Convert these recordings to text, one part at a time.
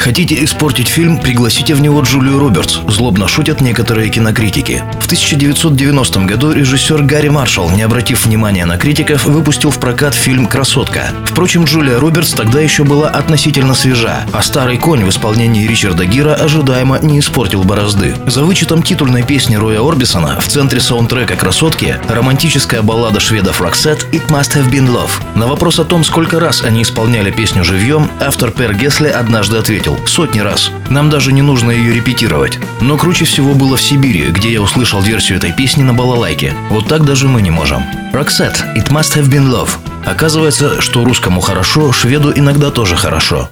Хотите испортить фильм? Пригласите в него Джулию Робертс, злобно шутят некоторые кинокритики. В 1990 году режиссер Гарри Маршалл, не обратив внимания на критиков, выпустил в прокат фильм «Красотка». Впрочем, Джулия Робертс тогда еще была относительно свежа, а «Старый конь» в исполнении Ричарда Гира ожидаемо не испортил борозды. За вычетом титульной песни Роя Орбисона в центре саундтрека «Красотки» романтическая баллада шведов Roxette «It must have been love». На вопрос о том, сколько раз они исполняли песню живьем, автор Пер Гесли однажды ответил: сотни раз. Нам даже не нужно ее репетировать. Но круче всего было в Сибири, где я услышал версию этой песни на балалайке. Вот так даже мы не можем. Roxette, It Must Have Been Love. Оказывается, что русскому хорошо, шведу иногда тоже хорошо.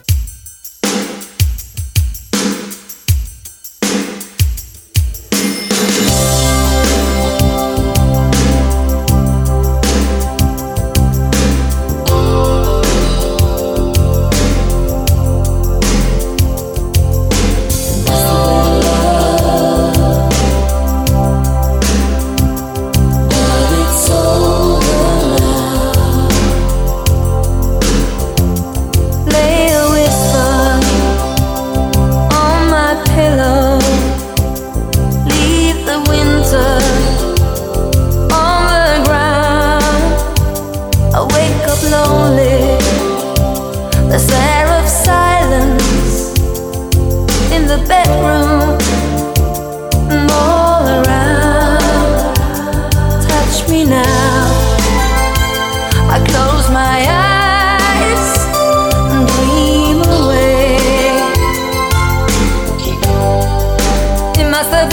Must have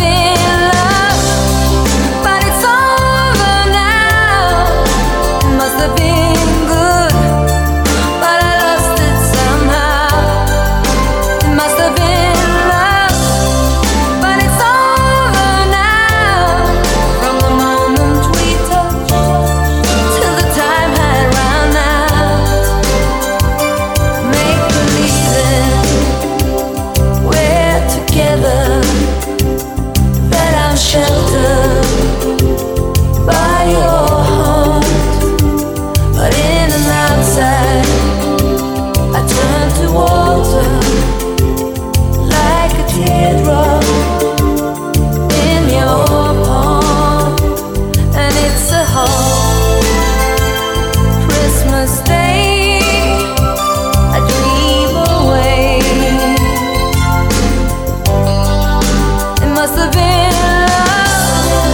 been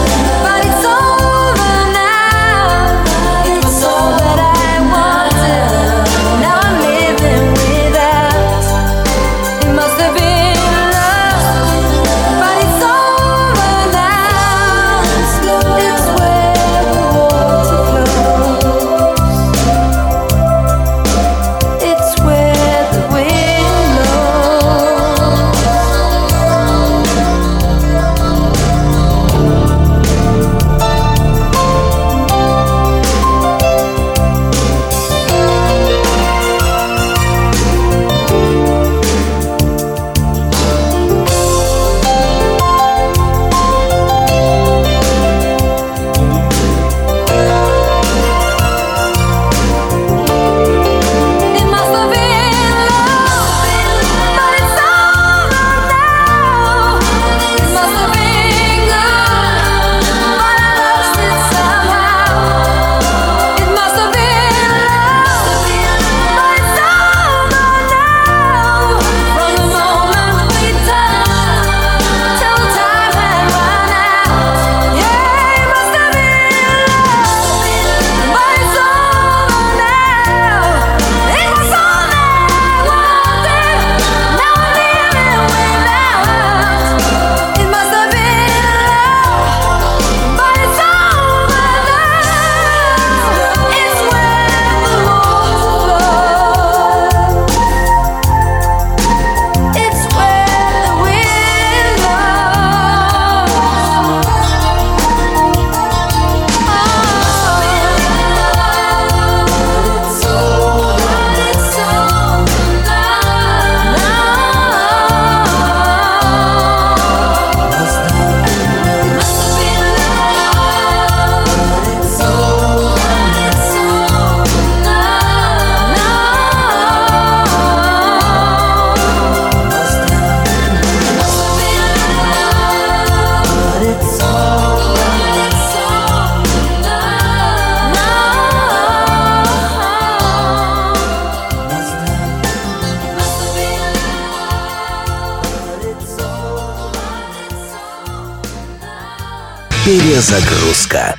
love, but it's all Перезагрузка.